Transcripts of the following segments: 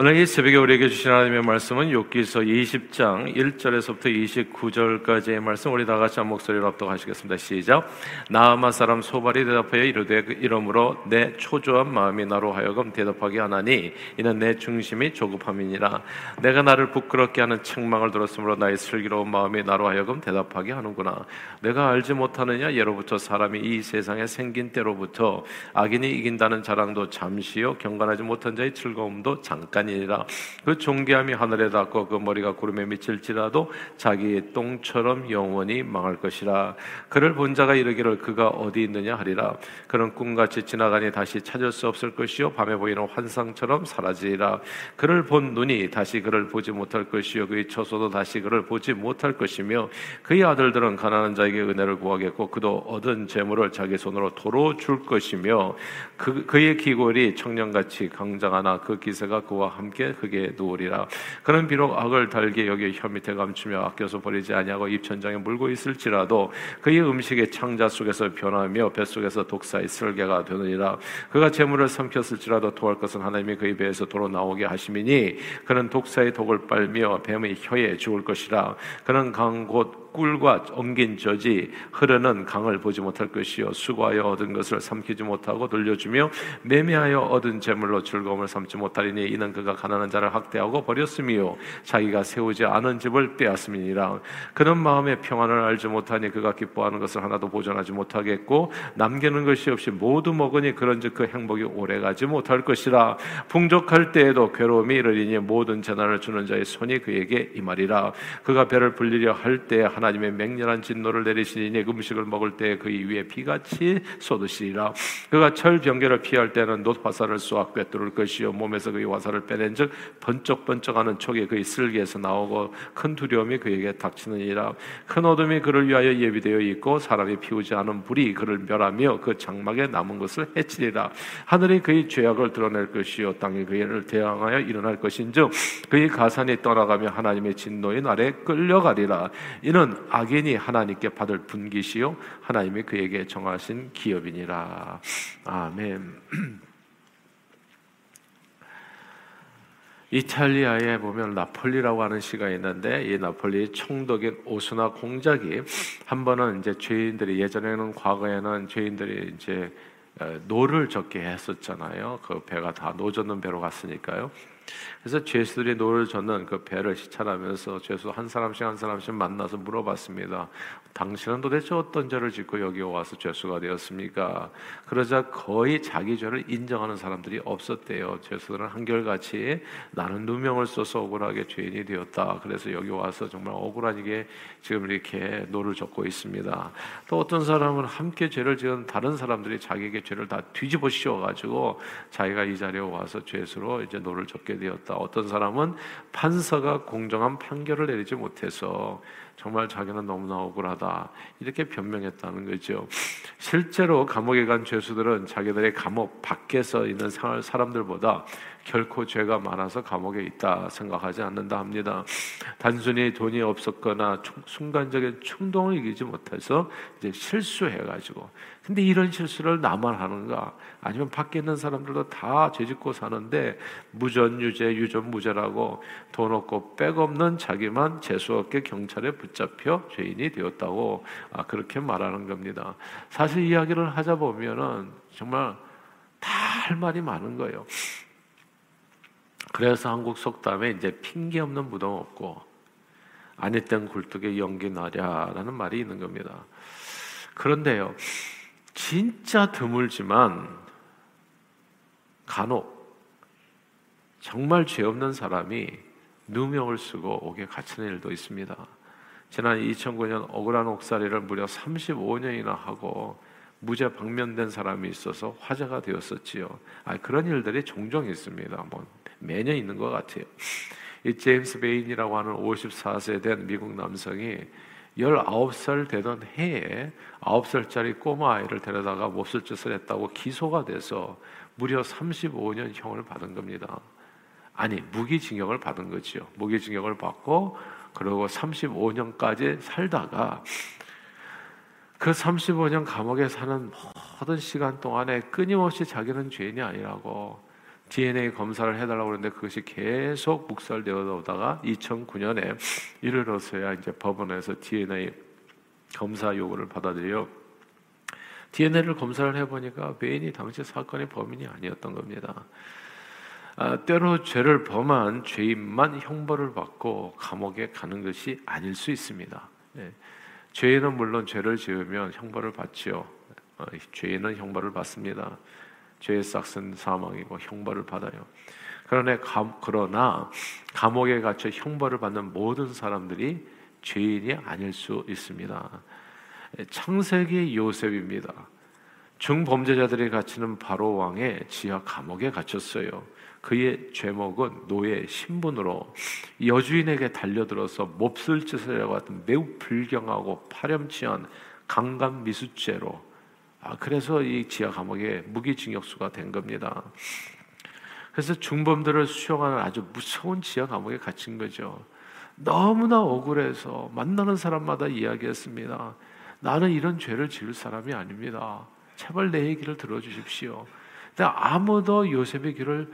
오늘 이 새벽에 우리에게 주신 하나님의 말씀은 욥기서 20장 1절에서부터 29절까지의 말씀, 우리 다 같이 한 목소리로 합독하시겠습니다. 시작. 나아마 사람 소발이 대답하여 이르되, 이러므로 내 초조한 마음이 나로 하여금 대답하게 하나니 이는 내 중심이 조급함이니라. 내가 나를 부끄럽게 하는 책망을 들었으므로 나의 슬기로운 마음이 나로 하여금 대답하게 하는구나. 내가 알지 못하느냐? 예로부터 사람이 이 세상에 생긴 때로부터 악인이 이긴다는 자랑도 잠시요, 경건하지 못한 자의 즐거움도 잠깐 이라. 그 존귀함이 하늘에 닿고 그 머리가 구름에 미칠지라도 자기의 똥처럼 영원히 망할 것이라. 그를 본 자가 이르기를 그가 어디 있느냐 하리라. 그는 꿈같이 지나가니 다시 찾을 수 없을 것이요, 밤에 보이는 환상처럼 사라지리라. 그를 본 눈이 다시 그를 보지 못할 것이요, 그의 처소도 다시 그를 보지 못할 것이며, 그의 아들들은 가난한 자에게 은혜를 구하겠고 그도 얻은 재물을 자기 손으로 도로 줄 것이며, 그의 기골이 청년같이 강장하나 그 기세가 그와 함께 그게 누우리라. 그는 비록 악을 달게 여기 혀 밑에 감추며 아껴서 버리지 아니하고 입천장에 물고 있을지라도 그의 음식의 창자 속에서 변하며 뱃속에서 독사의 쓸개가 되느니라. 그가 재물을 삼켰을지라도 토할 것은 하나님이 그의 배에서 도로 나오게 하심이니 그는 독사의 독을 빨며 뱀의 혀에 죽을 것이라. 그는 강곧 꿀과 엉긴 저지 흐르는 강을 보지 못할 것이요, 수고하여 얻은 것을 삼키지 못하고 돌려주며 매매하여 얻은 재물로 즐거움을 삼지 못하리니 이는 그가 가난한 자를 학대하고 버렸음이요, 자기가 세우지 않은 집을 빼앗음이니라. 그는 마음의 평안을 알지 못하니 그가 기뻐하는 것을 하나도 보존하지 못하겠고 남기는 것이 없이 모두 먹으니 그런즉 그 행복이 오래가지 못할 것이라. 풍족할 때에도 괴로움이 이르리니 모든 재난을 주는 자의 손이 그에게 임하리라. 그가 배를 불리려 할 때에 하나님의 맹렬한 진노를 내리시니 음식을 먹을 때 그의 위에 비같이 쏟으시리라. 그가 철병개를 피할 때는 놋 화살을 쏘아 꿰뚫을 것이요, 몸에서 그의 화살을 빼낸즉 번쩍번쩍하는 촉이 그의 슬기에서 나오고 큰 두려움이 그에게 닥치느니라. 큰 어둠이 그를 위하여 예비되어 있고 사람이 피우지 않은 불이 그를 멸하며 그 장막에 남은 것을 해치리라. 하늘이 그의 죄악을 드러낼 것이요, 땅이 그를 대항하여 일어날 것인즉 그의 가산이 떠나가며 하나님의 진노의 날에 끌려가리라. 이는 악인이 하나님께 받을 분깃이요, 하나님이 그에게 정하신 기업이니라. 아멘. 이탈리아에 보면 나폴리라고 하는 시가 있는데, 이 나폴리의 총독인 오스나 공작이 한 번은 이제 죄인들이, 예전에는 과거에는 죄인들이 이제 노를 젓게 했었잖아요. 그 배가 다 노젓는 배로 갔으니까요. 그래서 죄수들이 노를 젓는 그 배를 시찰하면서 죄수 한 사람씩 한 사람씩 만나서 물어봤습니다. 당신은 도대체 어떤 죄를 짓고 여기 와서 죄수가 되었습니까? 그러자 거의 자기 죄를 인정하는 사람들이 없었대요. 죄수들은 한결같이 나는 누명을 써서 억울하게 죄인이 되었다, 그래서 여기 와서 정말 억울하게 지금 이렇게 노를 젓고 있습니다. 또 어떤 사람은 함께 죄를 지은 다른 사람들이 자기에게 죄를 다 뒤집어 씌워가지고 자기가 이 자리에 와서 죄수로 이제 노를 젓게 되었다. 어떤 사람은 판사가 공정한 판결을 내리지 못해서 정말 자기는 너무나 억울하다, 이렇게 변명했다는 거죠. 실제로 감옥에 간 죄수들은 자기들의 감옥 밖에서 있는 사람들보다 결코 죄가 많아서 감옥에 있다 생각하지 않는다 합니다. 단순히 돈이 없었거나 순간적인 충동을 이기지 못해서 이제 실수해가지고, 근데 이런 실수를 나만 하는가, 아니면 밖에 있는 사람들도 다 죄짓고 사는데 무전유죄, 유전무죄라고 돈 없고 백 없는 자기만 재수없게 경찰에 붙잡혀 죄인이 되었다고 그렇게 말하는 겁니다. 사실 이야기를 하자 보면은 정말 다 할 말이 많은 거예요. 그래서 한국 속담에 이제 핑계 없는 무덤 없고 아니 땐 굴뚝에 연기 나랴라는 말이 있는 겁니다. 그런데요, 진짜 드물지만 간혹 정말 죄 없는 사람이 누명을 쓰고 옥에 갇힌 일도 있습니다. 지난 2009년 억울한 옥살이를 무려 35년이나 하고 무죄 방면된 사람이 있어서 화제가 되었었지요. 그런 일들이 종종 있습니다. 매년 있는 것 같아요. 이 제임스 베인이라고 하는 54세 된 미국 남성이 19살 되던 해에 9살짜리 꼬마 아이를 데려다가 몹쓸 짓을 했다고 기소가 돼서 무려 35년 형을 받은 겁니다. 무기징역을 받은 거죠. 무기징역을 받고 그리고 35년까지 살다가 그 35년 감옥에 사는 모든 시간 동안에 끊임없이 자기는 죄인이 아니라고 DNA 검사를 해달라고 그러는데 그것이 계속 묵살되어 오다가 2009년에 이르러서야 이제 법원에서 DNA 검사 요구를 받아들여 DNA를 검사를 해보니까 베인이 당시 사건의 범인이 아니었던 겁니다. 때로 죄를 범한 죄인만 형벌을 받고 감옥에 가는 것이 아닐 수 있습니다. 예. 죄인은 물론 죄를 지으면 형벌을 받지요. 죄인은 형벌을 받습니다. 죄의 싹은 사망이고 형벌을 받아요. 그러나 감옥에 갇혀 형벌을 받는 모든 사람들이 죄인이 아닐 수 있습니다. 창세기 요셉입니다. 중범죄자들이 갇히는 바로 왕의 지하 감옥에 갇혔어요. 그의 죄목은 노예 신분으로 여주인에게 달려들어서 몹쓸 짓이라고 하던 매우 불경하고 파렴치한 강간미수죄로 그래서 이 지하 감옥에 무기징역수가 된 겁니다. 그래서 중범들을 수용하는 아주 무서운 지하 감옥에 갇힌 거죠. 너무나 억울해서 만나는 사람마다 이야기했습니다. 나는 이런 죄를 지을 사람이 아닙니다. 제발 내 얘기를 들어주십시오. 근데 아무도 요셉의 길을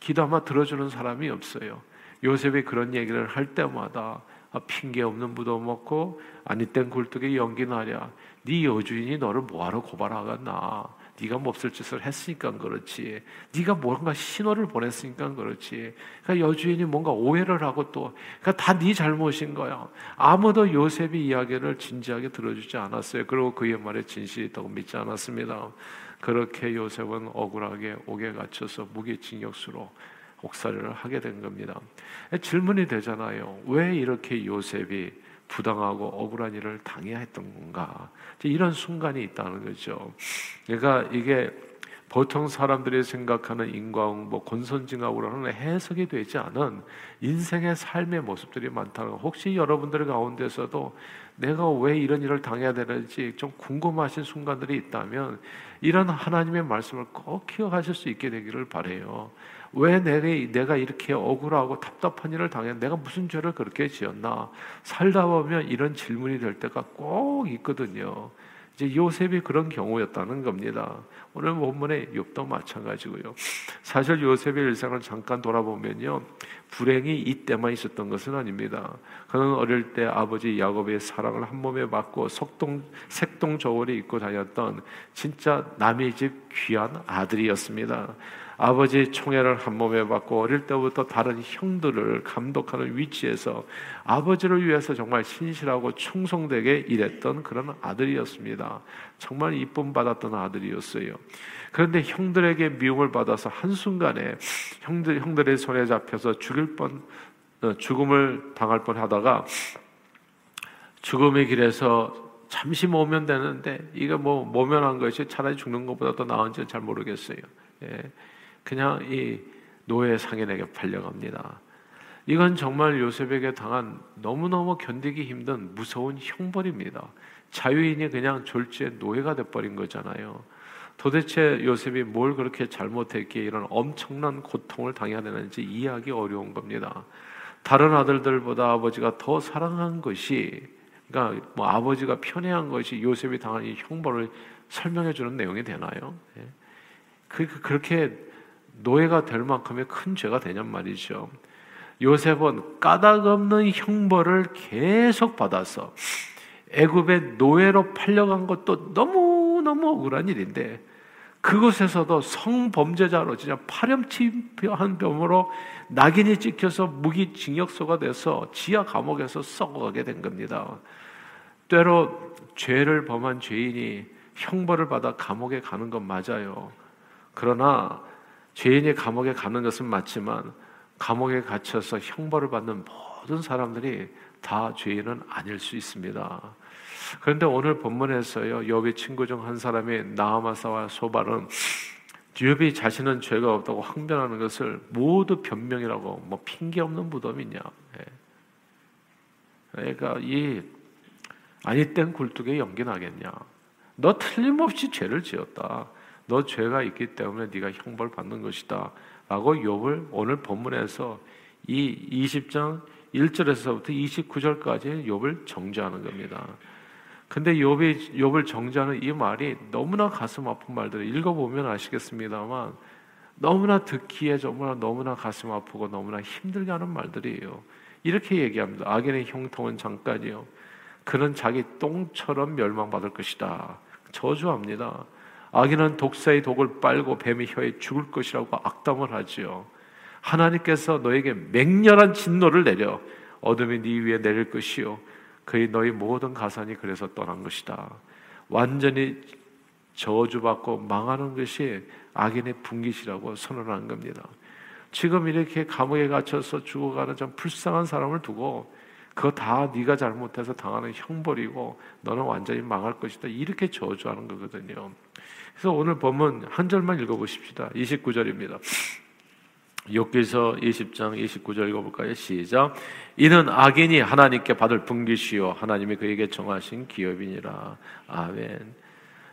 귀담아 들어주는 사람이 없어요. 요셉이 그런 얘기를 할 때마다 핑계 없는 부도먹고 아니 땐 굴뚝에 연기나랴. 네 여주인이 너를 뭐하러 고발하겠나. 네가 몹쓸 짓을 했으니까 그렇지. 네가 뭔가 신호를 보냈으니까 그렇지. 그러니까 여주인이 뭔가 오해를 하고 또 그러니까 다 네 잘못인 거야. 아무도 요셉이 이야기를 진지하게 들어주지 않았어요. 그리고 그의 말에 진실이 있다고 믿지 않았습니다. 그렇게 요셉은 억울하게 옥에 갇혀서 무기징역수로 옥살이를 하게 된 겁니다. 질문이 되잖아요. 왜 이렇게 요셉이 부당하고 억울한 일을 당해야 했던 건가? 이런 순간이 있다는 거죠. 그러니까 이게 보통 사람들이 생각하는 인과응보, 권선징악으로는 해석이 되지 않은 인생의 삶의 모습들이 많다는 거. 혹시 여러분들 가운데서도 내가 왜 이런 일을 당해야 되는지 좀 궁금하신 순간들이 있다면 이런 하나님의 말씀을 꼭 기억하실 수 있게 되기를 바라요. 왜 내가 이렇게 억울하고 답답한 일을 당했나? 내가 무슨 죄를 그렇게 지었나? 살다 보면 이런 질문이 될 때가 꼭 있거든요. 이제 요셉이 그런 경우였다는 겁니다. 오늘 본문의 욥도 마찬가지고요. 사실 요셉의 일상을 잠깐 돌아보면요, 불행이 이때만 있었던 것은 아닙니다. 그는 어릴 때 아버지 야곱의 사랑을 한 몸에 받고 색동 저울이 입고 다녔던 진짜 남의 집 귀한 아들이었습니다. 아버지의 총애를 한 몸에 받고 어릴 때부터 다른 형들을 감독하는 위치에서 아버지를 위해서 정말 신실하고 충성되게 일했던 그런 아들이었습니다. 정말 이쁨 받았던 아들이었어요. 그런데 형들에게 미움을 받아서 한순간에 형들의 손에 잡혀서 죽음을 당할 뻔하다가 죽음의 길에서 잠시 모면 되는데 이거 모면한 것이 차라리 죽는 것보다 더 나은지는 잘 모르겠어요. 예. 그냥 이 노예 상인에게 팔려갑니다. 이건 정말 요셉에게 당한 너무너무 견디기 힘든 무서운 형벌입니다. 자유인이 그냥 졸지에 노예가 돼버린 거잖아요. 도대체 요셉이 뭘 그렇게 잘못했기에 이런 엄청난 고통을 당해야 되는지 이해하기 어려운 겁니다. 다른 아들들보다 아버지가 더 사랑한 것이, 그러니까 아버지가 편애한 것이 요셉이 당한 이 형벌을 설명해 주는 내용이 되나요? 예. 그렇게 노예가 될 만큼의 큰 죄가 되냔 말이죠. 요셉은 까닭없는 형벌을 계속 받아서 애굽의 노예로 팔려간 것도 너무너무 억울한 일인데 그곳에서도 성범죄자로 진짜 파렴치한 범으로 낙인이 찍혀서 무기징역소가 돼서 지하 감옥에서 썩어가게 된 겁니다. 때로 죄를 범한 죄인이 형벌을 받아 감옥에 가는 건 맞아요. 그러나 죄인이 감옥에 가는 것은 맞지만 감옥에 갇혀서 형벌을 받는 모든 사람들이 다 죄인은 아닐 수 있습니다. 그런데 오늘 본문에서요, 욥의 친구 중 한 사람인 나아마사와 소발은 욥이 자신은 죄가 없다고 항변하는 것을 모두 변명이라고, 뭐 핑계 없는 무덤이냐. 그러니까 이 아니 땐 굴뚝에 연기 나겠냐. 너 틀림없이 죄를 지었다. 너 죄가 있기 때문에 네가 형벌 받는 것이다 라고 욥을 오늘 본문에서 이 20장 1절에서부터 29절까지 욥을 정죄하는 겁니다. 근데 욥을 정죄하는 이 말이 너무나 가슴 아픈 말들을 읽어보면 아시겠습니다만 너무나 듣기에 정말 너무나 가슴 아프고 너무나 힘들게 하는 말들이에요. 이렇게 얘기합니다. 악인의 형통은 잠깐이요, 그는 자기 똥처럼 멸망받을 것이다. 저주합니다. 악인은 독사의 독을 빨고 뱀의 혀에 죽을 것이라고 악담을 하지요. 하나님께서 너에게 맹렬한 진노를 내려 어둠이 네 위에 내릴 것이요, 그의 너의 모든 가산이 그래서 떠난 것이다. 완전히 저주받고 망하는 것이 악인의 분깃이라고 선언한 겁니다. 지금 이렇게 감옥에 갇혀서 죽어가는 참 불쌍한 사람을 두고 그거 다 네가 잘못해서 당하는 형벌이고 너는 완전히 망할 것이다, 이렇게 저주하는 거거든요. 그래서 오늘 본문 한 절만 읽어보십시다. 29절입니다. 욥기서 20장 29절 읽어볼까요? 시작. 이는 악인이 하나님께 받을 분깃이요 하나님이 그에게 정하신 기업이니라. 아멘.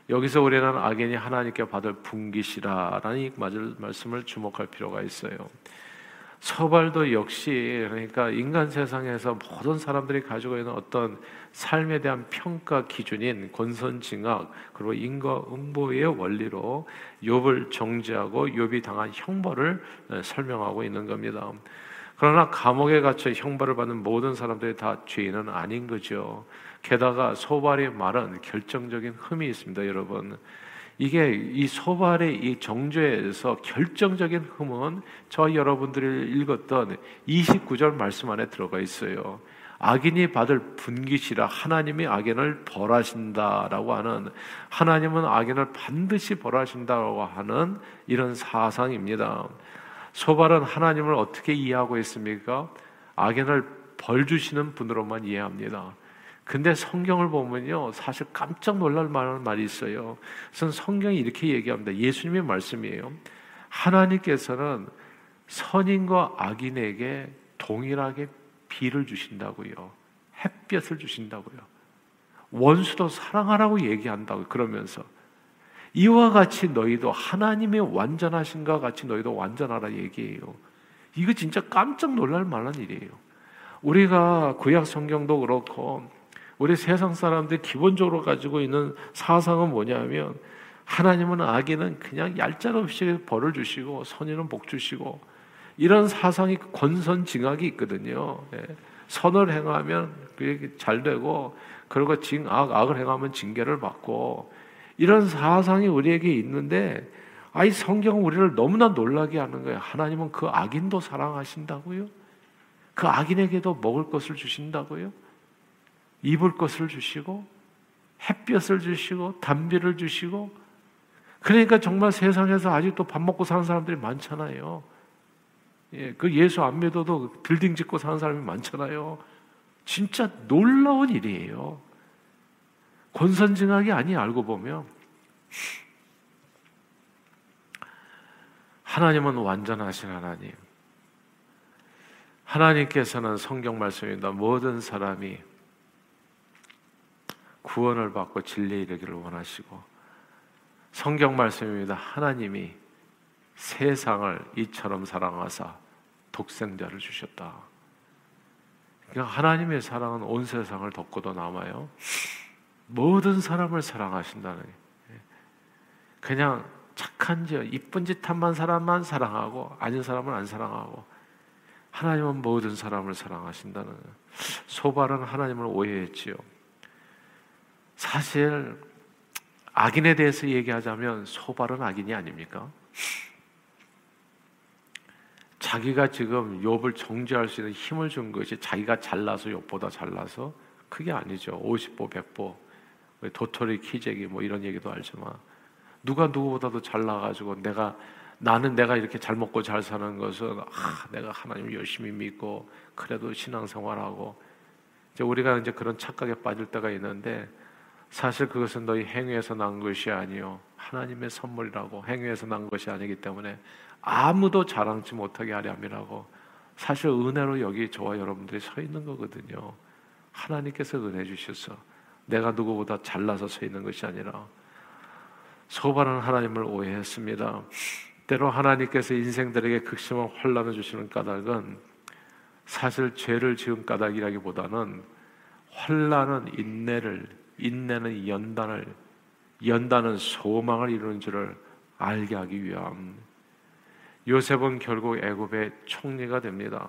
여기서 우리는 악인이 하나님께 받을 분깃이라라는 이 말씀을 주목할 필요가 있어요. 서발도 역시, 그러니까 인간 세상에서 모든 사람들이 가지고 있는 어떤 삶에 대한 평가 기준인 권선징악 그리고 인과응보의 원리로 욥을 정죄하고 욥이 당한 형벌을 설명하고 있는 겁니다. 그러나 감옥에 갇혀 형벌을 받는 모든 사람들이 다 죄인은 아닌 거죠. 게다가 소발의 말은 결정적인 흠이 있습니다, 여러분. 이게 이 소발의 이 정죄에서 결정적인 흠은 저 여러분들이 읽었던 29절 말씀 안에 들어가 있어요. 악인이 받을 분깃이라, 하나님이 악인을 벌하신다라고 하는, 하나님은 악인을 반드시 벌하신다라고 하는 이런 사상입니다. 소발은 하나님을 어떻게 이해하고 있습니까? 악인을 벌 주시는 분으로만 이해합니다. 근데 성경을 보면요, 사실 깜짝 놀랄 만한 말이 있어요. 그래서 성경이 이렇게 얘기합니다. 예수님의 말씀이에요. 하나님께서는 선인과 악인에게 동일하게 비를 주신다고요, 햇볕을 주신다고요, 원수도 사랑하라고 얘기한다고요. 그러면서 이와 같이 너희도 하나님의 완전하신 것 같이 너희도 완전하라 얘기해요. 이거 진짜 깜짝 놀랄 만한 일이에요. 우리가 구약 성경도 그렇고 우리 세상 사람들이 기본적으로 가지고 있는 사상은 뭐냐면, 하나님은 악인은 그냥 얄짤없이 벌을 주시고 선인은 복 주시고, 이런 사상이 권선징악이 있거든요. 선을 행하면 그게 잘 되고, 그리고 악을 행하면 징계를 받고, 이런 사상이 우리에게 있는데, 아이 성경은 우리를 너무나 놀라게 하는 거예요. 하나님은 그 악인도 사랑하신다고요? 그 악인에게도 먹을 것을 주신다고요? 입을 것을 주시고 햇볕을 주시고 담비를 주시고. 그러니까 정말 세상에서 아직도 밥 먹고 사는 사람들이 많잖아요. 그 예수 안 믿어도 빌딩 짓고 사는 사람이 많잖아요. 진짜 놀라운 일이에요. 권선징악이 아니에요. 알고 보면 하나님은 완전하신 하나님, 하나님께서는 성경 말씀입니다. 모든 사람이 구원을 받고 진리에 이르기를 원하시고, 성경 말씀입니다. 하나님이 세상을 이처럼 사랑하사 독생자를 주셨다. 그러니까 하나님의 사랑은 온 세상을 덮고도 남아요. 모든 사람을 사랑하신다는, 그냥 착한 짓, 이쁜 짓 한만 사람만 사랑하고 아닌 사람은 안 사랑하고, 하나님은 모든 사람을 사랑하신다는. 소발은 하나님을 오해했지요. 사실 악인에 대해서 얘기하자면 소발은 악인이 아닙니까? 자기가 지금 욥을 정죄할 수 있는 힘을 준 것이 자기가 잘나서, 욥보다 잘나서, 그게 아니죠. 50보 100보 도토리 키재기 뭐 이런 얘기도 알지만, 누가 누구보다도 잘나가지고 나는 내가 이렇게 잘 먹고 잘 사는 것은 내가 하나님 열심히 믿고 그래도 신앙생활하고, 이제 우리가 이제 그런 착각에 빠질 때가 있는데, 사실 그것은 너희 행위에서 난 것이 아니요 하나님의 선물이라고, 행위에서 난 것이 아니기 때문에 아무도 자랑치 못하게 하려 함이라고 사실 은혜로 여기 저와 여러분들이 서 있는 거거든요. 하나님께서 은혜 주셔서 내가 누구보다 잘나서 서 있는 것이 아니라. 소발은 하나님을 오해했습니다. 때로 하나님께서 인생들에게 극심한 환난을 주시는 까닭은 사실 죄를 지은 까닭이라기보다는, 환난은 인내를, 인내는 연단을, 연단은 소망을 이루는 줄을 알게 하기 위함. 요셉은 결국 애굽의 총리가 됩니다.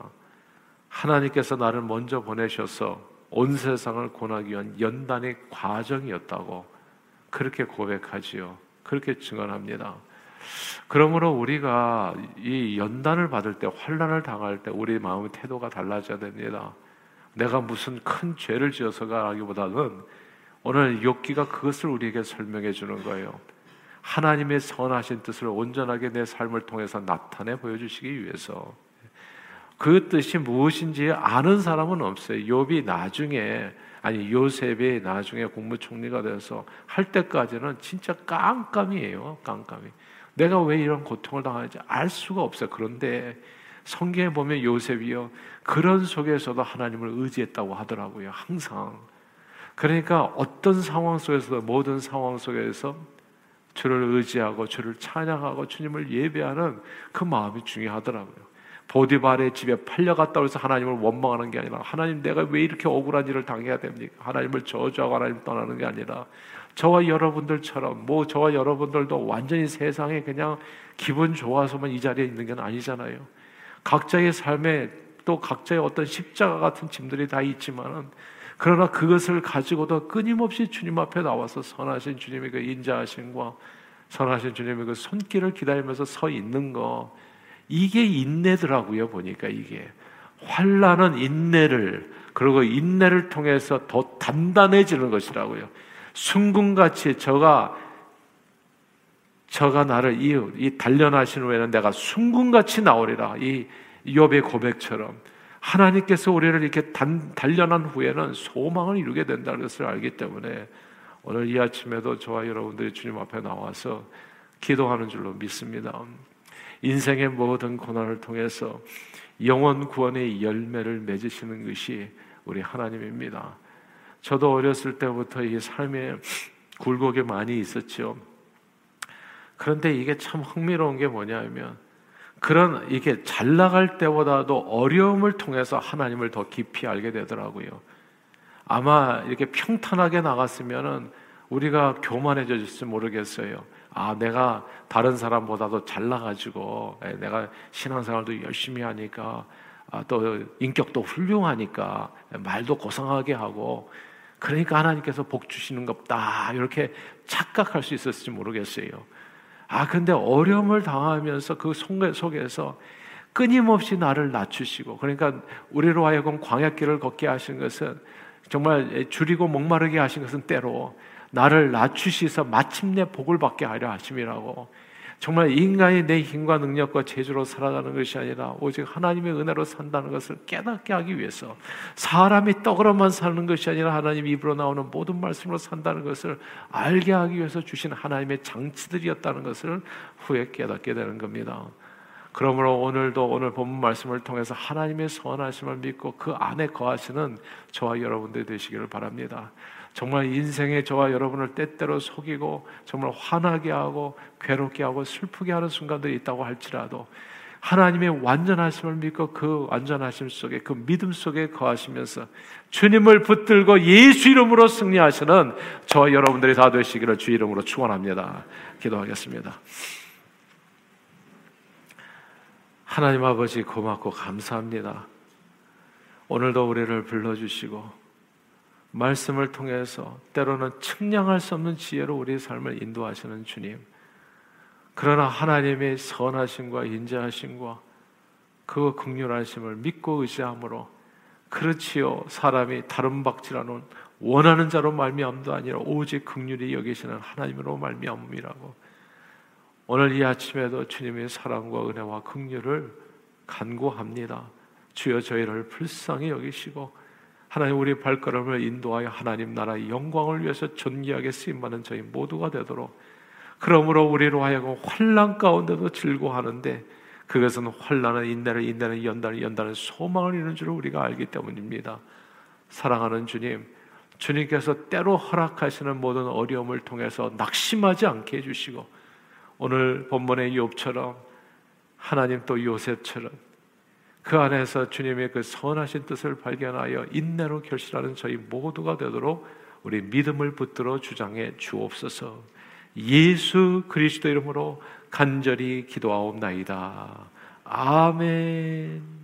하나님께서 나를 먼저 보내셔서 온 세상을 권하기 위한 연단의 과정이었다고 그렇게 고백하지요. 그렇게 증언합니다. 그러므로 우리가 이 연단을 받을 때, 환난을 당할 때 우리 마음의 태도가 달라져야 됩니다. 내가 무슨 큰 죄를 지어서가라기보다는 오늘 욥기가 그것을 우리에게 설명해 주는 거예요. 하나님의 선하신 뜻을 온전하게 내 삶을 통해서 나타내 보여주시기 위해서. 그 뜻이 무엇인지 아는 사람은 없어요. 욥이 나중에, 아니 요셉이 나중에 국무총리가 돼서 할 때까지는 진짜 깜깜이에요. 깜깜이. 내가 왜 이런 고통을 당하는지 알 수가 없어요. 그런데 성경에 보면 요셉이요, 그런 속에서도 하나님을 의지했다고 하더라고요. 항상. 그러니까 어떤 상황 속에서도, 모든 상황 속에서 주를 의지하고 주를 찬양하고 주님을 예배하는 그 마음이 중요하더라고요. 보디발의 집에 팔려갔다고 해서 하나님을 원망하는 게 아니라, 하나님 내가 왜 이렇게 억울한 일을 당해야 됩니까? 하나님을 저주하고 하나님 떠나는 게 아니라, 저와 여러분들처럼, 뭐 저와 여러분들도 완전히 세상에 그냥 기분 좋아서만 이 자리에 있는 건 아니잖아요. 각자의 삶에 또 각자의 어떤 십자가 같은 짐들이 다 있지만은, 그러나 그것을 가지고도 끊임없이 주님 앞에 나와서 선하신 주님의 그 인자하심과 선하신 주님의 그 손길을 기다리면서 서 있는 거, 이게 인내더라고요. 보니까 이게 환난은 인내를, 그리고 인내를 통해서 더 단단해지는 것이라고요. 순금같이 저가 나를 이 단련하신 후에는 내가 순금같이 나오리라. 이 욥의 고백처럼 하나님께서 우리를 이렇게 단련한 후에는 소망을 이루게 된다는 것을 알기 때문에 오늘 이 아침에도 저와 여러분들이 주님 앞에 나와서 기도하는 줄로 믿습니다. 인생의 모든 고난을 통해서 영원 구원의 열매를 맺으시는 것이 우리 하나님입니다. 저도 어렸을 때부터 이 삶에 굴곡이 많이 있었죠. 그런데 이게 참 흥미로운 게 뭐냐면, 그런 이게 잘 나갈 때보다도 어려움을 통해서 하나님을 더 깊이 알게 되더라고요. 아마 이렇게 평탄하게 나갔으면은 우리가 교만해졌을지 모르겠어요. 아, 내가 다른 사람보다도 잘나가지고, 내가 신앙생활도 열심히 하니까, 또 인격도 훌륭하니까, 말도 고상하게 하고, 그러니까 하나님께서 복 주시는 겁다, 이렇게 착각할 수 있었을지 모르겠어요. 아, 근데 어려움을 당하면서 그 속에서 끊임없이 나를 낮추시고, 그러니까 우리로 하여금 광야길을 걷게 하신 것은, 정말 줄이고 목마르게 하신 것은 때로 나를 낮추시서 마침내 복을 받게 하려 하심이라고. 정말 인간이 내 힘과 능력과 재주로 살아가는 것이 아니라 오직 하나님의 은혜로 산다는 것을 깨닫게 하기 위해서, 사람이 떡으로만 사는 것이 아니라 하나님 입으로 나오는 모든 말씀으로 산다는 것을 알게 하기 위해서 주신 하나님의 장치들이었다는 것을 후에 깨닫게 되는 겁니다. 그러므로 오늘도 오늘 본문 말씀을 통해서 하나님의 선하심을 믿고 그 안에 거하시는 저와 여러분들이 되시기를 바랍니다. 정말 인생에 저와 여러분을 때때로 속이고 정말 화나게 하고 괴롭게 하고 슬프게 하는 순간들이 있다고 할지라도, 하나님의 완전하심을 믿고 그 완전하심 속에, 그 믿음 속에 거하시면서 주님을 붙들고 예수 이름으로 승리하시는 저와 여러분들이 다 되시기를 주 이름으로 축원합니다. 기도하겠습니다. 하나님 아버지, 고맙고 감사합니다. 오늘도 우리를 불러주시고 말씀을 통해서 때로는 측량할 수 없는 지혜로 우리의 삶을 인도하시는 주님, 그러나 하나님의 선하심과 인자하심과 그 긍휼하심을 믿고 의지함으로, 그렇지요, 사람이 다른 박지라는 원하는 자로 말미암도 아니라 오직 긍휼히 여기시는 하나님으로 말미암음이라고, 오늘 이 아침에도 주님의 사랑과 은혜와 긍휼을 간구합니다. 주여, 저희를 불쌍히 여기시고 하나님 우리 발걸음을 인도하여 하나님 나라의 영광을 위해서 존귀하게 쓰임받는 저희 모두가 되도록, 그러므로 우리로 하여금 환난 가운데도 즐거워하는데 그것은 환난은 인내를, 인내는 연단을, 연단은 소망을 이루는 줄을 우리가 알기 때문입니다. 사랑하는 주님, 주님께서 때로 허락하시는 모든 어려움을 통해서 낙심하지 않게 해주시고, 오늘 본문의 욥처럼 하나님 또 요셉처럼 그 안에서 주님의 그 선하신 뜻을 발견하여 인내로 결실하는 저희 모두가 되도록 우리 믿음을 붙들어 주장해 주옵소서. 예수 그리스도 이름으로 간절히 기도하옵나이다. 아멘.